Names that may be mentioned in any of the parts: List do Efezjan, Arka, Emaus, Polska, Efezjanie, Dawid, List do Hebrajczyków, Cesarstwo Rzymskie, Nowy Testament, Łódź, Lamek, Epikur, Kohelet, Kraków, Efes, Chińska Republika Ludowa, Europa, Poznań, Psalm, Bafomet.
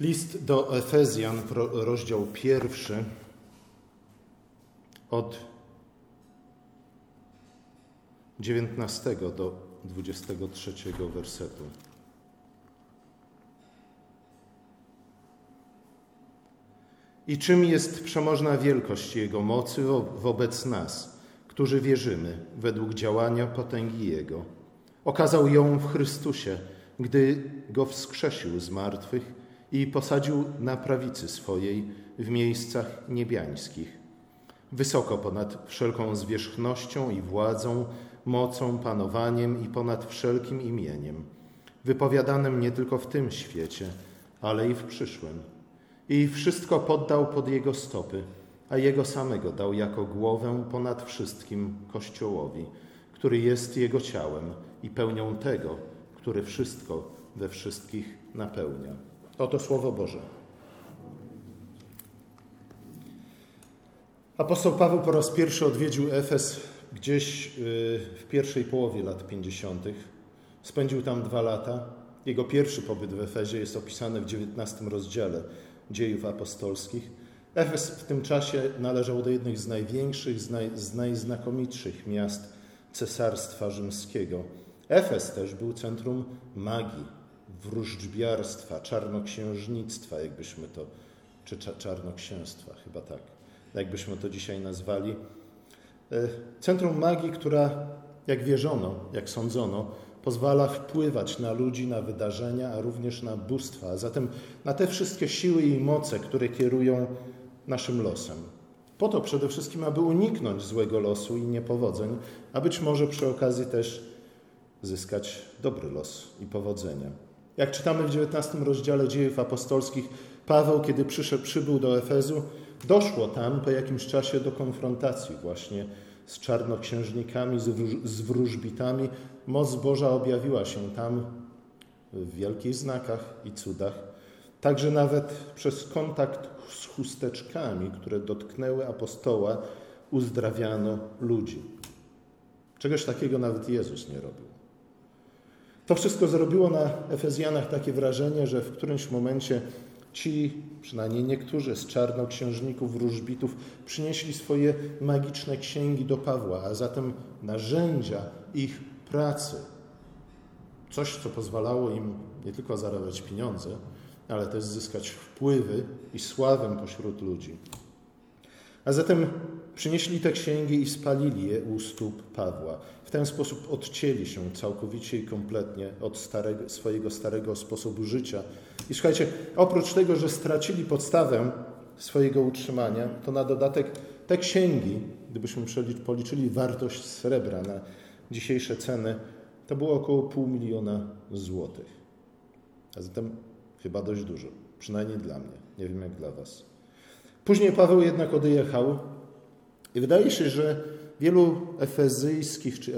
List do Efezjan, rozdział 1, od 19 do 23 wersetu. I czym jest przemożna wielkość Jego mocy wobec nas, którzy wierzymy według działania potęgi Jego. Okazał ją w Chrystusie, gdy Go wskrzesił z martwych i posadził na prawicy swojej w miejscach niebiańskich, wysoko ponad wszelką zwierzchnością i władzą, mocą, panowaniem i ponad wszelkim imieniem, wypowiadanym nie tylko w tym świecie, ale i w przyszłym. I wszystko poddał pod Jego stopy, a Jego samego dał jako głowę ponad wszystkim Kościołowi, który jest Jego ciałem i pełnią tego, który wszystko we wszystkich napełnia. Oto Słowo Boże. Apostoł Paweł po raz pierwszy odwiedził Efes gdzieś w pierwszej połowie lat 50. Spędził tam 2 lata. Jego pierwszy pobyt w Efezie jest opisany w 19 rozdziale Dziejów Apostolskich. Efes w tym czasie należał do jednych z największych, z najznakomitszych miast Cesarstwa Rzymskiego. Efes też był centrum magii, wróżbiarstwa, czarnoksiężnictwa, jakbyśmy to, czy czarnoksięstwa, chyba tak, jakbyśmy to dzisiaj nazwali. Centrum magii, która, jak wierzono, jak sądzono, pozwala wpływać na ludzi, na wydarzenia, a również na bóstwa, a zatem na te wszystkie siły i moce, które kierują naszym losem. Po to przede wszystkim, aby uniknąć złego losu i niepowodzeń, a być może przy okazji też zyskać dobry los i powodzenie. Jak czytamy w 19 rozdziale Dziejów Apostolskich, Paweł, kiedy przybył do Efezu, doszło tam po jakimś czasie do konfrontacji właśnie z czarnoksiężnikami, z wróżbitami. Moc Boża objawiła się tam w wielkich znakach i cudach. Także nawet przez kontakt z chusteczkami, które dotknęły apostoła, uzdrawiano ludzi. Czegoś takiego nawet Jezus nie robił. To wszystko zrobiło na Efezjanach takie wrażenie, że w którymś momencie ci, przynajmniej niektórzy z czarnoksiężników, wróżbitów, przynieśli swoje magiczne księgi do Pawła, a zatem narzędzia ich pracy. Coś, co pozwalało im nie tylko zarabiać pieniądze, ale też zyskać wpływy i sławę pośród ludzi. A zatem przynieśli te księgi i spalili je u stóp Pawła. W ten sposób odcięli się całkowicie i kompletnie od swojego starego sposobu życia. I słuchajcie, oprócz tego, że stracili podstawę swojego utrzymania, to na dodatek te księgi, gdybyśmy policzyli wartość srebra na dzisiejsze ceny, to było około 500 000 złotych. A zatem chyba dość dużo, przynajmniej dla mnie, nie wiem jak dla was. Później Paweł jednak odjechał i wydaje się, że wielu efezyjskich czy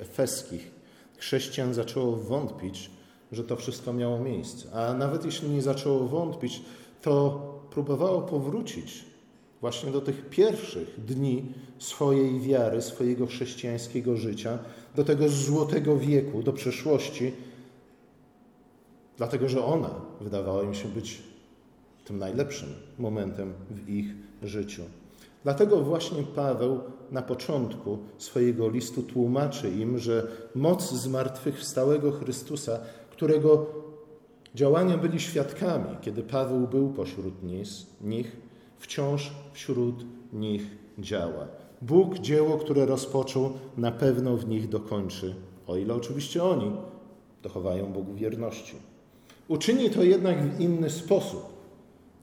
efeskich chrześcijan zaczęło wątpić, że to wszystko miało miejsce. A nawet jeśli nie zaczęło wątpić, to próbowało powrócić właśnie do tych pierwszych dni swojej wiary, swojego chrześcijańskiego życia, do tego złotego wieku, do przeszłości, dlatego że ona wydawała im się być tym najlepszym momentem w ich życiu. Dlatego właśnie Paweł na początku swojego listu tłumaczy im, że moc zmartwychwstałego Chrystusa, którego działania byli świadkami, kiedy Paweł był pośród nich, wciąż wśród nich działa. Bóg dzieło, które rozpoczął, na pewno w nich dokończy, o ile oczywiście oni dochowają Bogu wierności. Uczyni to jednak w inny sposób,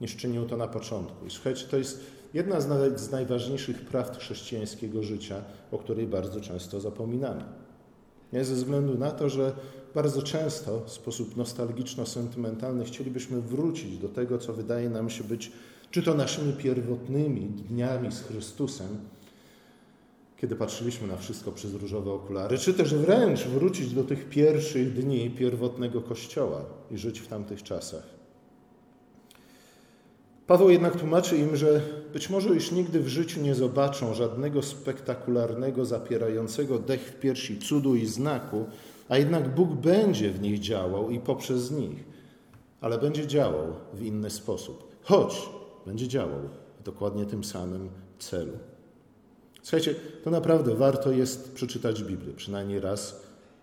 niż czynił to na początku. I słuchajcie, to jest jedna z najważniejszych prawd chrześcijańskiego życia, o której bardzo często zapominamy. Nie ze względu na to, że bardzo często w sposób nostalgiczno-sentymentalny chcielibyśmy wrócić do tego, co wydaje nam się być, czy to naszymi pierwotnymi dniami z Chrystusem, kiedy patrzyliśmy na wszystko przez różowe okulary, czy też wręcz wrócić do tych pierwszych dni pierwotnego Kościoła i żyć w tamtych czasach. Paweł jednak tłumaczy im, że być może już nigdy w życiu nie zobaczą żadnego spektakularnego, zapierającego dech w piersi cudu i znaku, a jednak Bóg będzie w nich działał i poprzez nich. ale będzie działał w inny sposób. Choć będzie działał w dokładnie tym samym celu. Słuchajcie, to naprawdę warto jest przeczytać Biblię, przynajmniej raz,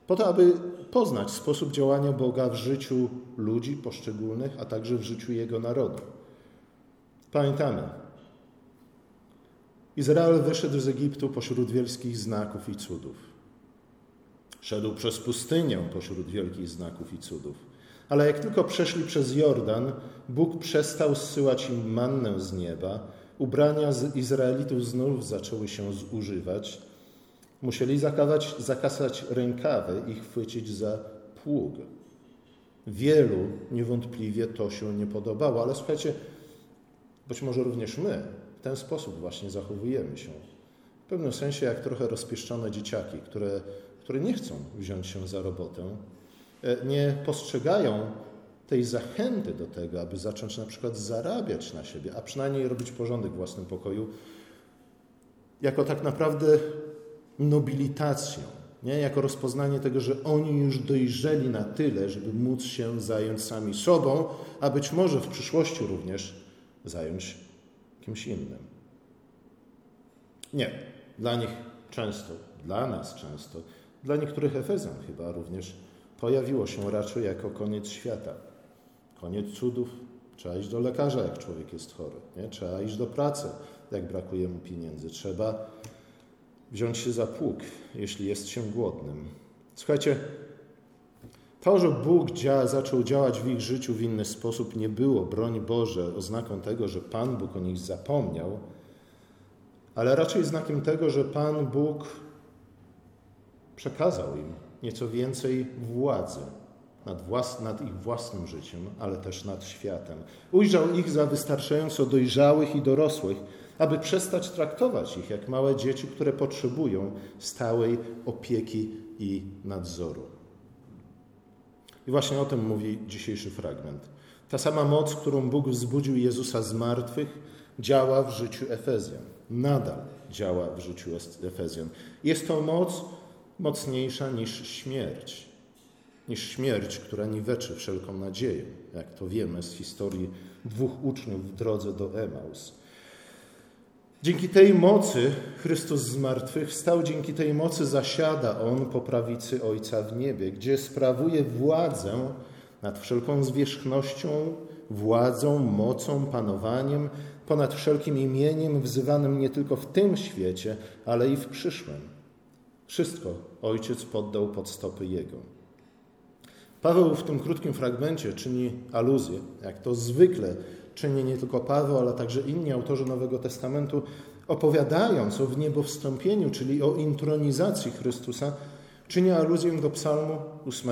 po to, aby poznać sposób działania Boga w życiu ludzi poszczególnych, a także w życiu Jego narodu. Pamiętamy, Izrael wyszedł z Egiptu pośród wielkich znaków i cudów. Szedł przez pustynię pośród wielkich znaków i cudów. Ale jak tylko przeszli przez Jordan, Bóg przestał zsyłać im mannę z nieba, ubrania z Izraelitów znów zaczęły się zużywać. Musieli zakasać rękawy i chwycić za pług. Wielu niewątpliwie to się nie podobało, ale słuchajcie, być może również my w ten sposób właśnie zachowujemy się. W pewnym sensie jak trochę rozpieszczone dzieciaki, które nie chcą wziąć się za robotę, nie postrzegają tej zachęty do tego, aby zacząć na przykład zarabiać na siebie, a przynajmniej robić porządek w własnym pokoju, jako tak naprawdę nobilitacją, nie? Jako rozpoznanie tego, że oni już dojrzeli na tyle, żeby móc się zająć sami sobą, a być może w przyszłości również zająć kimś innym. Nie, dla nich często, dla nas często, dla niektórych Efezjan chyba również pojawiło się raczej jako koniec świata. Koniec cudów. Trzeba iść do lekarza, jak człowiek jest chory. Nie? Trzeba iść do pracy, jak brakuje mu pieniędzy. Trzeba wziąć się za pług, jeśli jest się głodnym. Słuchajcie, to, że Bóg zaczął działać w ich życiu w inny sposób, nie było, broń Boże, oznaką tego, że Pan Bóg o nich zapomniał, ale raczej znakiem tego, że Pan Bóg przekazał im nieco więcej władzy nad ich własnym życiem, ale też nad światem. Ujrzał ich za wystarczająco dojrzałych i dorosłych, aby przestać traktować ich jak małe dzieci, które potrzebują stałej opieki i nadzoru. I właśnie o tym mówi dzisiejszy fragment. Ta sama moc, którą Bóg wzbudził Jezusa z martwych, działa w życiu Efezjan. Nadal działa w życiu Efezjan. Jest to moc mocniejsza niż śmierć. Niż śmierć, która niweczy wszelką nadzieję, jak to wiemy z historii dwóch uczniów w drodze do Emaus. Dzięki tej mocy Chrystus zmartwychwstał, dzięki tej mocy zasiada On po prawicy Ojca w niebie, gdzie sprawuje władzę nad wszelką zwierzchnością, władzą, mocą, panowaniem, ponad wszelkim imieniem wzywanym nie tylko w tym świecie, ale i w przyszłym. Wszystko Ojciec poddał pod stopy Jego. Paweł w tym krótkim fragmencie czyni aluzję, jak to zwykle czyni nie tylko Paweł, ale także inni autorzy Nowego Testamentu, opowiadając o wniebowstąpieniu, czyli o intronizacji Chrystusa, czyni aluzję do Psalmu 8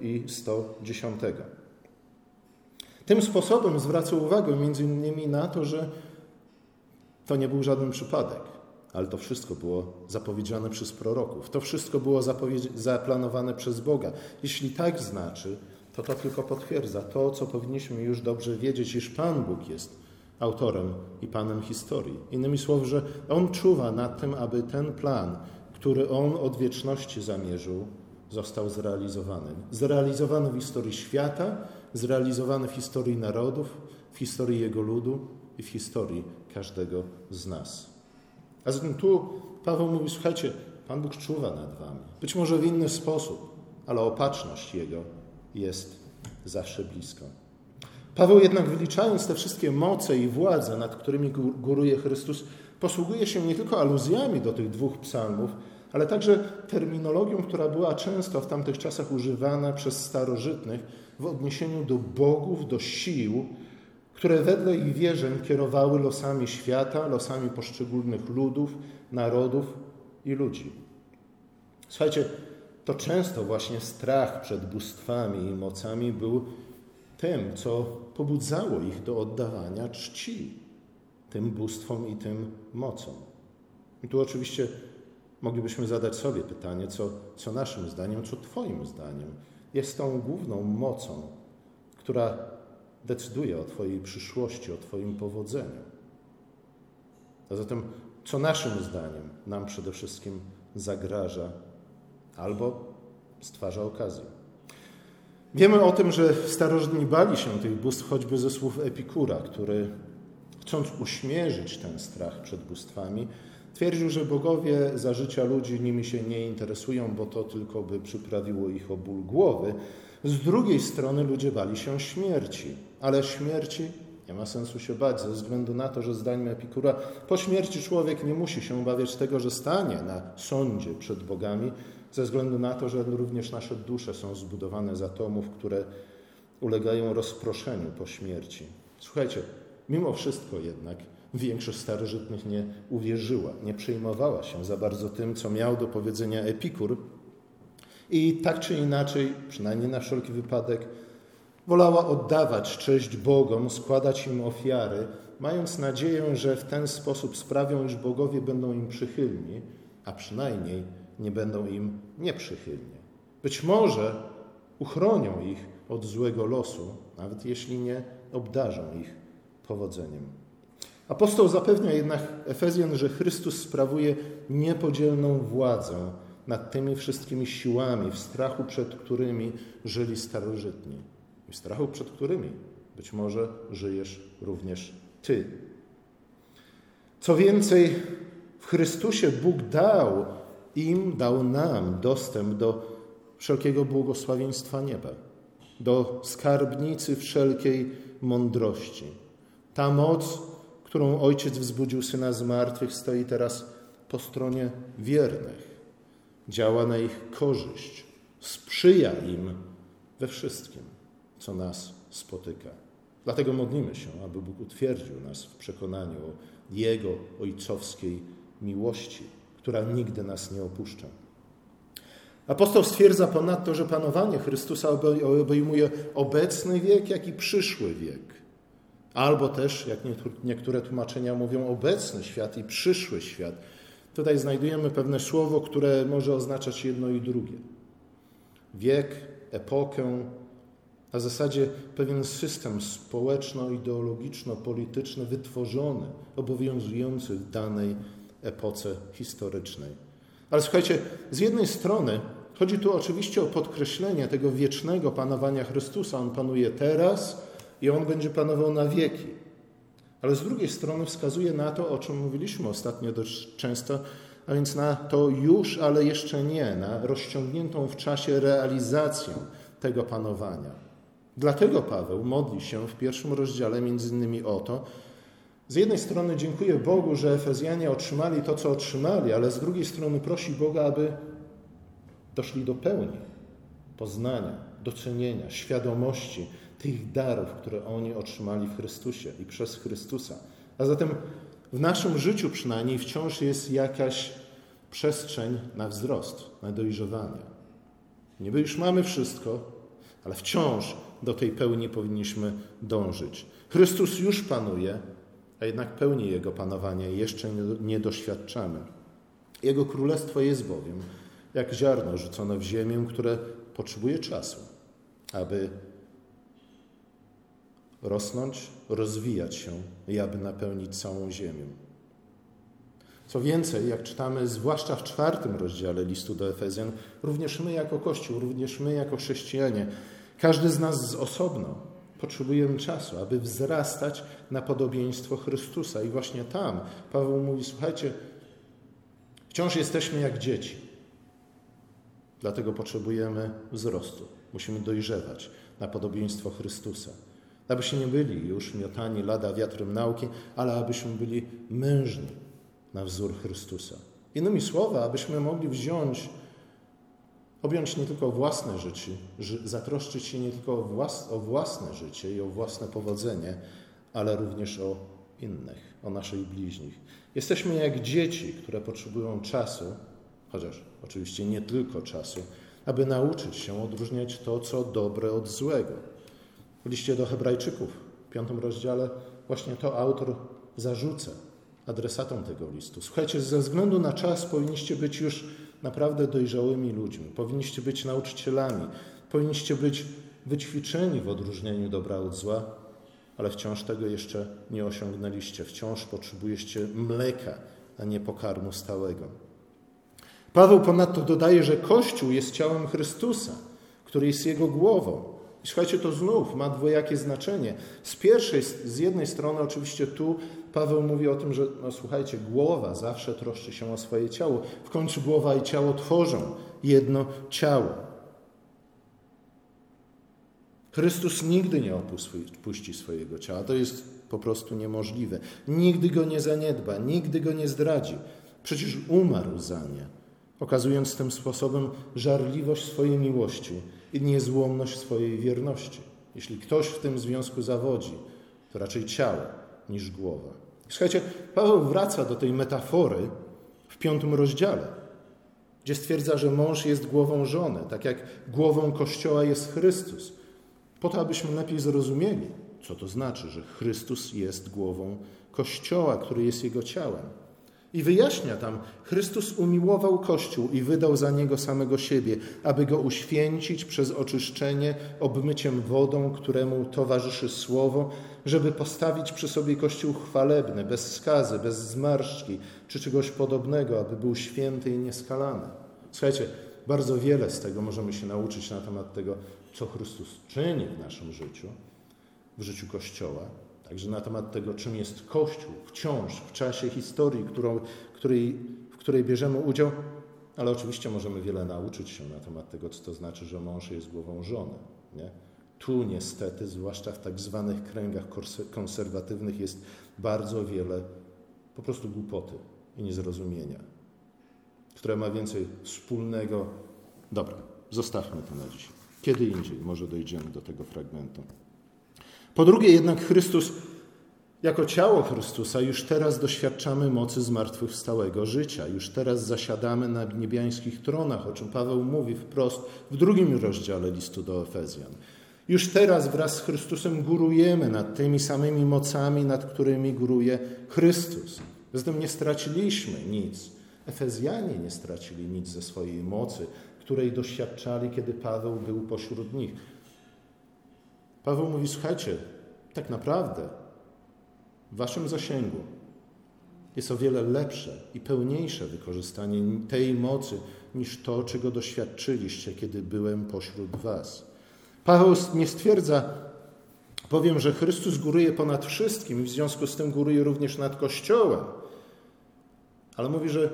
i 110. Tym sposobem zwraca uwagę m.in. na to, że to nie był żaden przypadek, ale to wszystko było zapowiedziane przez proroków. To wszystko było zaplanowane przez Boga. Jeśli tak znaczy, to tylko potwierdza to, co powinniśmy już dobrze wiedzieć, iż Pan Bóg jest autorem i Panem historii. Innymi słowy, że On czuwa nad tym, aby ten plan, który On od wieczności zamierzył, został zrealizowany. Zrealizowany w historii świata, zrealizowany w historii narodów, w historii Jego ludu i w historii każdego z nas. A zatem tu Paweł mówi, słuchajcie, Pan Bóg czuwa nad wami. Być może w inny sposób, ale opatrzność Jego jest zawsze blisko. Paweł jednak wyliczając te wszystkie moce i władze, nad którymi góruje Chrystus, posługuje się nie tylko aluzjami do tych dwóch psalmów, ale także terminologią, która była często w tamtych czasach używana przez starożytnych w odniesieniu do bogów, do sił, które wedle ich wierzeń kierowały losami świata, losami poszczególnych ludów, narodów i ludzi. Słuchajcie, to często właśnie strach przed bóstwami i mocami był tym, co pobudzało ich do oddawania czci tym bóstwom i tym mocom. I tu oczywiście moglibyśmy zadać sobie pytanie, co naszym zdaniem, co Twoim zdaniem jest tą główną mocą, która decyduje o Twojej przyszłości, o Twoim powodzeniu. A zatem, co naszym zdaniem nam przede wszystkim zagraża albo stwarza okazję. Wiemy o tym, że starożytni bali się tych bóstw choćby ze słów Epikura, który chcąc uśmierzyć ten strach przed bóstwami, twierdził, że bogowie za życia ludzi nimi się nie interesują, bo to tylko by przyprawiło ich o ból głowy. Z drugiej strony ludzie bali się śmierci, ale śmierci nie ma sensu się bać ze względu na to, że zdaniem Epikura po śmierci człowiek nie musi się obawiać tego, że stanie na sądzie przed bogami, ze względu na to, że również nasze dusze są zbudowane z atomów, które ulegają rozproszeniu po śmierci. Słuchajcie, mimo wszystko jednak większość starożytnych nie uwierzyła, nie przejmowała się za bardzo tym, co miał do powiedzenia Epikur i tak czy inaczej, przynajmniej na wszelki wypadek, wolała oddawać cześć bogom, składać im ofiary, mając nadzieję, że w ten sposób sprawią, iż bogowie będą im przychylni, a przynajmniej nie będą im nieprzychylni. Być może uchronią ich od złego losu, nawet jeśli nie obdarzą ich powodzeniem. Apostoł zapewnia jednak Efezjan, że Chrystus sprawuje niepodzielną władzę nad tymi wszystkimi siłami, w strachu, przed którymi żyli starożytni. I strachu, przed którymi być może żyjesz również ty. Co więcej, w Chrystusie Bóg dał nam dostęp do wszelkiego błogosławieństwa nieba, do skarbnicy wszelkiej mądrości. Ta moc, którą Ojciec wzbudził Syna z martwych, stoi teraz po stronie wiernych. Działa na ich korzyść, sprzyja im we wszystkim, co nas spotyka. Dlatego modlimy się, aby Bóg utwierdził nas w przekonaniu o Jego ojcowskiej miłości, która nigdy nas nie opuszcza. Apostoł stwierdza ponadto, że panowanie Chrystusa obejmuje obecny wiek, jak i przyszły wiek. Albo też, jak niektóre tłumaczenia mówią, obecny świat i przyszły świat. Tutaj znajdujemy pewne słowo, które może oznaczać jedno i drugie. Wiek, epokę, na zasadzie pewien system społeczno-ideologiczno-polityczny wytworzony, obowiązujący w danej epoce historycznej. Ale słuchajcie, z jednej strony chodzi tu oczywiście o podkreślenie tego wiecznego panowania Chrystusa. On panuje teraz i On będzie panował na wieki. Ale z drugiej strony wskazuje na to, o czym mówiliśmy ostatnio dość często, a więc na to już, ale jeszcze nie, na rozciągniętą w czasie realizację tego panowania. Dlatego Paweł modli się w pierwszym rozdziale między innymi o to, z jednej strony dziękuję Bogu, że Efezjanie otrzymali to, co otrzymali, ale z drugiej strony prosi Boga, aby doszli do pełni poznania, docenienia, świadomości tych darów, które oni otrzymali w Chrystusie i przez Chrystusa. A zatem w naszym życiu przynajmniej wciąż jest jakaś przestrzeń na wzrost, na dojrzewanie. Niby już mamy wszystko, ale wciąż do tej pełni powinniśmy dążyć. Chrystus już panuje, a jednak pełni Jego panowania jeszcze nie doświadczamy. Jego królestwo jest bowiem jak ziarno rzucone w ziemię, które potrzebuje czasu, aby rosnąć, rozwijać się i aby napełnić całą ziemię. Co więcej, jak czytamy, zwłaszcza w 4 rozdziale listu do Efezjan, również my jako Kościół, również my jako chrześcijanie, każdy z nas z osobno potrzebujemy czasu, aby wzrastać na podobieństwo Chrystusa. I właśnie tam Paweł mówi, słuchajcie, wciąż jesteśmy jak dzieci. Dlatego potrzebujemy wzrostu. Musimy dojrzewać na podobieństwo Chrystusa. Abyśmy nie byli już miotani lada wiatrem nauki, ale abyśmy byli mężni na wzór Chrystusa. Innymi słowy, abyśmy mogli objąć nie tylko własne życie, zatroszczyć się nie tylko o własne życie i o własne powodzenie, ale również o innych, o naszych bliźnich. Jesteśmy jak dzieci, które potrzebują czasu, chociaż oczywiście nie tylko czasu, aby nauczyć się odróżniać to, co dobre od złego. W liście do Hebrajczyków, w 5 rozdziale, właśnie to autor zarzuca adresatom tego listu. Słuchajcie, ze względu na czas powinniście być już naprawdę dojrzałymi ludźmi. Powinniście być nauczycielami. Powinniście być wyćwiczeni w odróżnieniu dobra od zła, ale wciąż tego jeszcze nie osiągnęliście. Wciąż potrzebujecie mleka, a nie pokarmu stałego. Paweł ponadto dodaje, że Kościół jest ciałem Chrystusa, który jest Jego głową. I słuchajcie, to znów ma dwojakie znaczenie. Z jednej strony oczywiście tu Paweł mówi o tym, że no słuchajcie, głowa zawsze troszczy się o swoje ciało. W końcu głowa i ciało tworzą jedno ciało. Chrystus nigdy nie opuści swojego ciała. To jest po prostu niemożliwe. Nigdy go nie zaniedba, nigdy go nie zdradzi. Przecież umarł za nie, okazując tym sposobem żarliwość swojej miłości i niezłomność swojej wierności. Jeśli ktoś w tym związku zawodzi, to raczej ciało niż głowa. Słuchajcie, Paweł wraca do tej metafory w 5 rozdziale, gdzie stwierdza, że mąż jest głową żony, tak jak głową Kościoła jest Chrystus. Po to, abyśmy lepiej zrozumieli, co to znaczy, że Chrystus jest głową Kościoła, który jest jego ciałem. I wyjaśnia tam, Chrystus umiłował Kościół i wydał za niego samego siebie, aby go uświęcić przez oczyszczenie obmyciem wodą, któremu towarzyszy słowo, żeby postawić przy sobie Kościół chwalebny, bez skazy, bez zmarszczki czy czegoś podobnego, aby był święty i nieskalany. Słuchajcie, bardzo wiele z tego możemy się nauczyć na temat tego, co Chrystus czyni w naszym życiu, w życiu Kościoła. Także na temat tego, czym jest Kościół wciąż w czasie historii, w której bierzemy udział, ale oczywiście możemy wiele nauczyć się na temat tego, co to znaczy, że mąż jest głową żony. Nie? Tu niestety, zwłaszcza w tak zwanych kręgach konserwatywnych, jest bardzo wiele po prostu głupoty i niezrozumienia, które ma więcej wspólnego... Dobra, zostawmy to na dzisiaj. Kiedy indziej może dojdziemy do tego fragmentu. Po drugie jednak Chrystus, jako ciało Chrystusa, już teraz doświadczamy mocy zmartwychwstałego życia. Już teraz zasiadamy na niebiańskich tronach, o czym Paweł mówi wprost w 2 rozdziale listu do Efezjan. Już teraz wraz z Chrystusem górujemy nad tymi samymi mocami, nad którymi góruje Chrystus. Zatem nie straciliśmy nic. Efezjanie nie stracili nic ze swojej mocy, której doświadczali, kiedy Paweł był pośród nich. Paweł mówi, słuchajcie, tak naprawdę w waszym zasięgu jest o wiele lepsze i pełniejsze wykorzystanie tej mocy niż to, czego doświadczyliście, kiedy byłem pośród was. Paweł nie stwierdza, bowiem, że Chrystus góruje ponad wszystkim i w związku z tym góruje również nad Kościołem. Ale mówi, że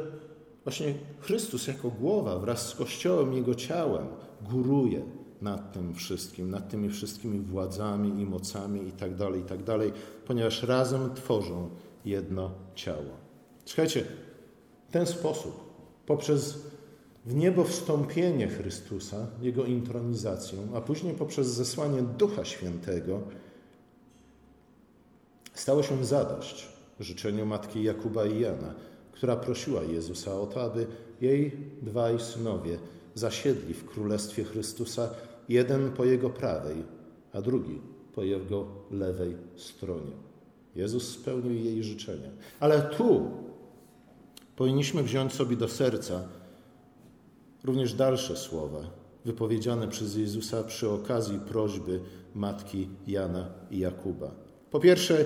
właśnie Chrystus jako głowa wraz z Kościołem, jego ciałem góruje nad tym wszystkim, nad tymi wszystkimi władzami i mocami i tak dalej, ponieważ razem tworzą jedno ciało. Słuchajcie, w ten sposób, poprzez w niebo wstąpienie Chrystusa, jego intronizację, a później poprzez zesłanie Ducha Świętego, stało się zadość życzeniu matki Jakuba i Jana, która prosiła Jezusa o to, aby jej dwaj synowie zasiedli w Królestwie Chrystusa, jeden po jego prawej, a drugi po jego lewej stronie. Jezus spełnił jej życzenie. Ale tu powinniśmy wziąć sobie do serca również dalsze słowa wypowiedziane przez Jezusa przy okazji prośby matki Jana i Jakuba. Po pierwsze,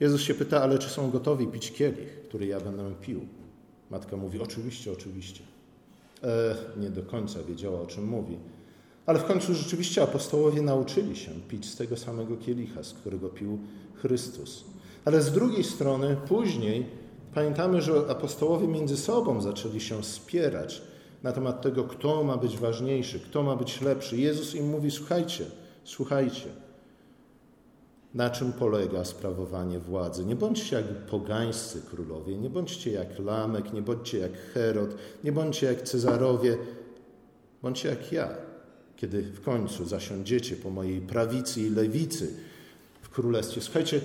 Jezus się pyta, ale czy są gotowi pić kielich, który ja będę pił? Matka mówi, oczywiście, oczywiście. Nie do końca wiedziała, o czym mówi. Ale w końcu rzeczywiście apostołowie nauczyli się pić z tego samego kielicha, z którego pił Chrystus. Ale z drugiej strony później pamiętamy, że apostołowie między sobą zaczęli się spierać na temat tego, kto ma być ważniejszy, kto ma być lepszy. Jezus im mówi, słuchajcie, na czym polega sprawowanie władzy. Nie bądźcie jak pogańscy królowie, nie bądźcie jak Lamek, nie bądźcie jak Herod, nie bądźcie jak Cezarowie, bądźcie jak ja, kiedy w końcu zasiądziecie po mojej prawicy i lewicy w królestwie. Słuchajcie,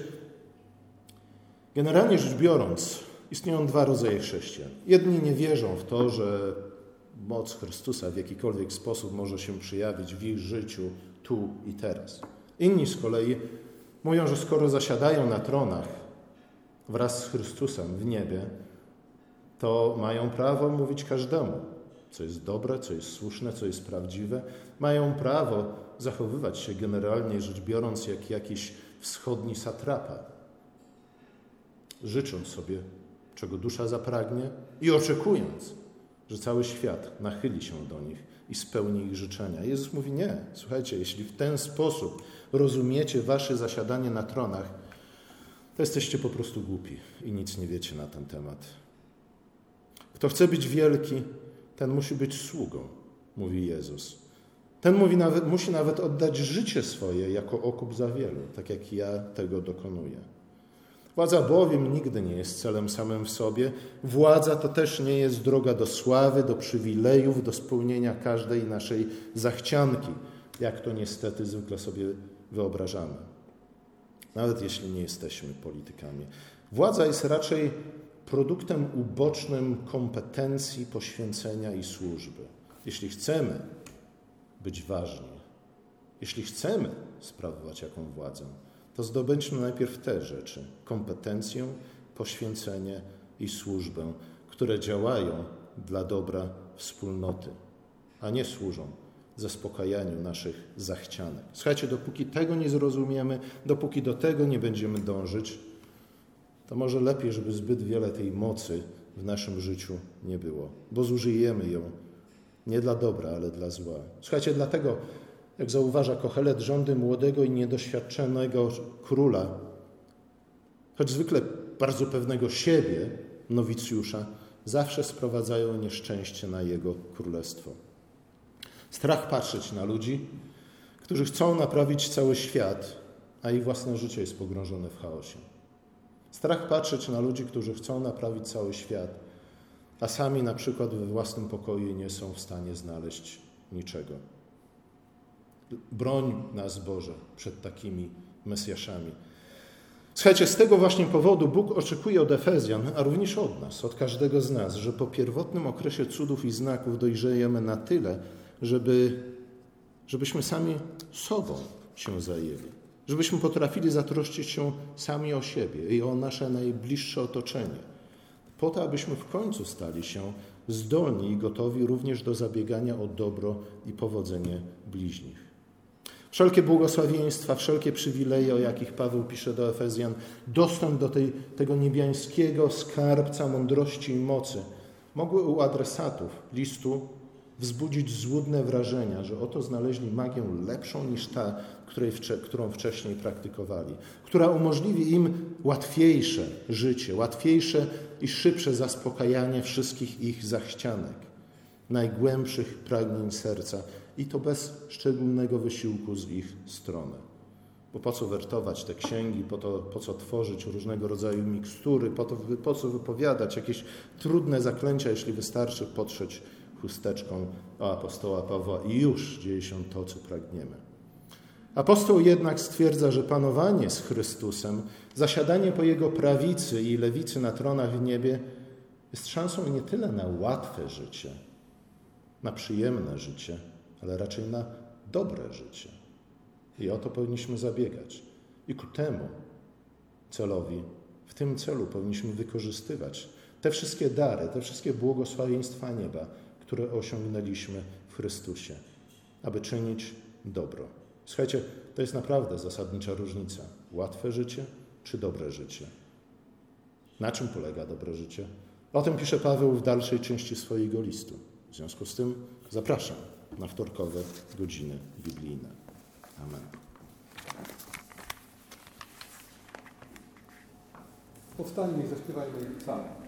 generalnie rzecz biorąc, istnieją 2 rodzaje chrześcijan. Jedni nie wierzą w to, że moc Chrystusa w jakikolwiek sposób może się przejawić w ich życiu tu i teraz. Inni z kolei mówią, że skoro zasiadają na tronach wraz z Chrystusem w niebie, to mają prawo mówić każdemu, co jest dobre, co jest słuszne, co jest prawdziwe. Mają prawo zachowywać się generalnie rzecz biorąc jak jakiś wschodni satrapa, życząc sobie, czego dusza zapragnie i oczekując, że cały świat nachyli się do nich i spełni ich życzenia. Jezus mówi nie. Słuchajcie, jeśli w ten sposób rozumiecie wasze zasiadanie na tronach, to jesteście po prostu głupi i nic nie wiecie na ten temat. Kto chce być wielki, ten musi być sługą, mówi Jezus. Ten musi nawet oddać życie swoje jako okup za wielu, tak jak ja tego dokonuję. Władza bowiem nigdy nie jest celem samym w sobie. Władza to też nie jest droga do sławy, do przywilejów, do spełnienia każdej naszej zachcianki, jak to niestety zwykle sobie wyobrażamy. Nawet jeśli nie jesteśmy politykami. Władza jest raczej produktem ubocznym kompetencji, poświęcenia i służby. Jeśli chcemy być ważni, jeśli chcemy sprawować jaką władzę, to zdobędźmy najpierw te rzeczy, kompetencję, poświęcenie i służbę, które działają dla dobra wspólnoty, a nie służą zaspokajaniu naszych zachcianek. Słuchajcie, dopóki tego nie zrozumiemy, dopóki do tego nie będziemy dążyć, to może lepiej, żeby zbyt wiele tej mocy w naszym życiu nie było, bo zużyjemy ją nie dla dobra, ale dla zła. Słuchajcie, dlatego, jak zauważa Kohelet, rządy młodego i niedoświadczonego króla, choć zwykle bardzo pewnego siebie, nowicjusza, zawsze sprowadzają nieszczęście na jego królestwo. Strach patrzeć na ludzi, którzy chcą naprawić cały świat, a ich własne życie jest pogrążone w chaosie. Strach patrzeć na ludzi, którzy chcą naprawić cały świat, a sami na przykład we własnym pokoju nie są w stanie znaleźć niczego. Broń nas, Boże, przed takimi mesjaszami. Słuchajcie, z tego właśnie powodu Bóg oczekuje od Efezjan, a również od nas, od każdego z nas, że po pierwotnym okresie cudów i znaków dojrzejemy na tyle, żebyśmy sami sobą się zajęli. Żebyśmy potrafili zatroszczyć się sami o siebie i o nasze najbliższe otoczenie. Po to, abyśmy w końcu stali się zdolni i gotowi również do zabiegania o dobro i powodzenie bliźnich. Wszelkie błogosławieństwa, wszelkie przywileje, o jakich Paweł pisze do Efezjan, dostęp do tego niebiańskiego skarbca mądrości i mocy, mogły u adresatów listu wzbudzić złudne wrażenia, że oto znaleźli magię lepszą niż ta, którą wcześniej praktykowali, która umożliwi im łatwiejsze życie, łatwiejsze i szybsze zaspokajanie wszystkich ich zachcianek, najgłębszych pragnień serca i to bez szczególnego wysiłku z ich strony. Bo po co wertować te księgi, po co tworzyć różnego rodzaju mikstury, po co wypowiadać jakieś trudne zaklęcia, jeśli wystarczy potrzeć chusteczką o apostoła Pawła i już dzieje się to, co pragniemy. Apostoł jednak stwierdza, że panowanie z Chrystusem, zasiadanie po Jego prawicy i lewicy na tronach w niebie jest szansą nie tyle na łatwe życie, na przyjemne życie, ale raczej na dobre życie. I o to powinniśmy zabiegać. I ku temu celowi, w tym celu powinniśmy wykorzystywać te wszystkie dary, te wszystkie błogosławieństwa nieba, które osiągnęliśmy w Chrystusie, aby czynić dobro. Słuchajcie, to jest naprawdę zasadnicza różnica. Łatwe życie czy dobre życie? Na czym polega dobre życie? O tym pisze Paweł w dalszej części swojego listu. W związku z tym zapraszam na wtorkowe godziny biblijne. Amen. Powstańmy i zaśpiewajmy psalm.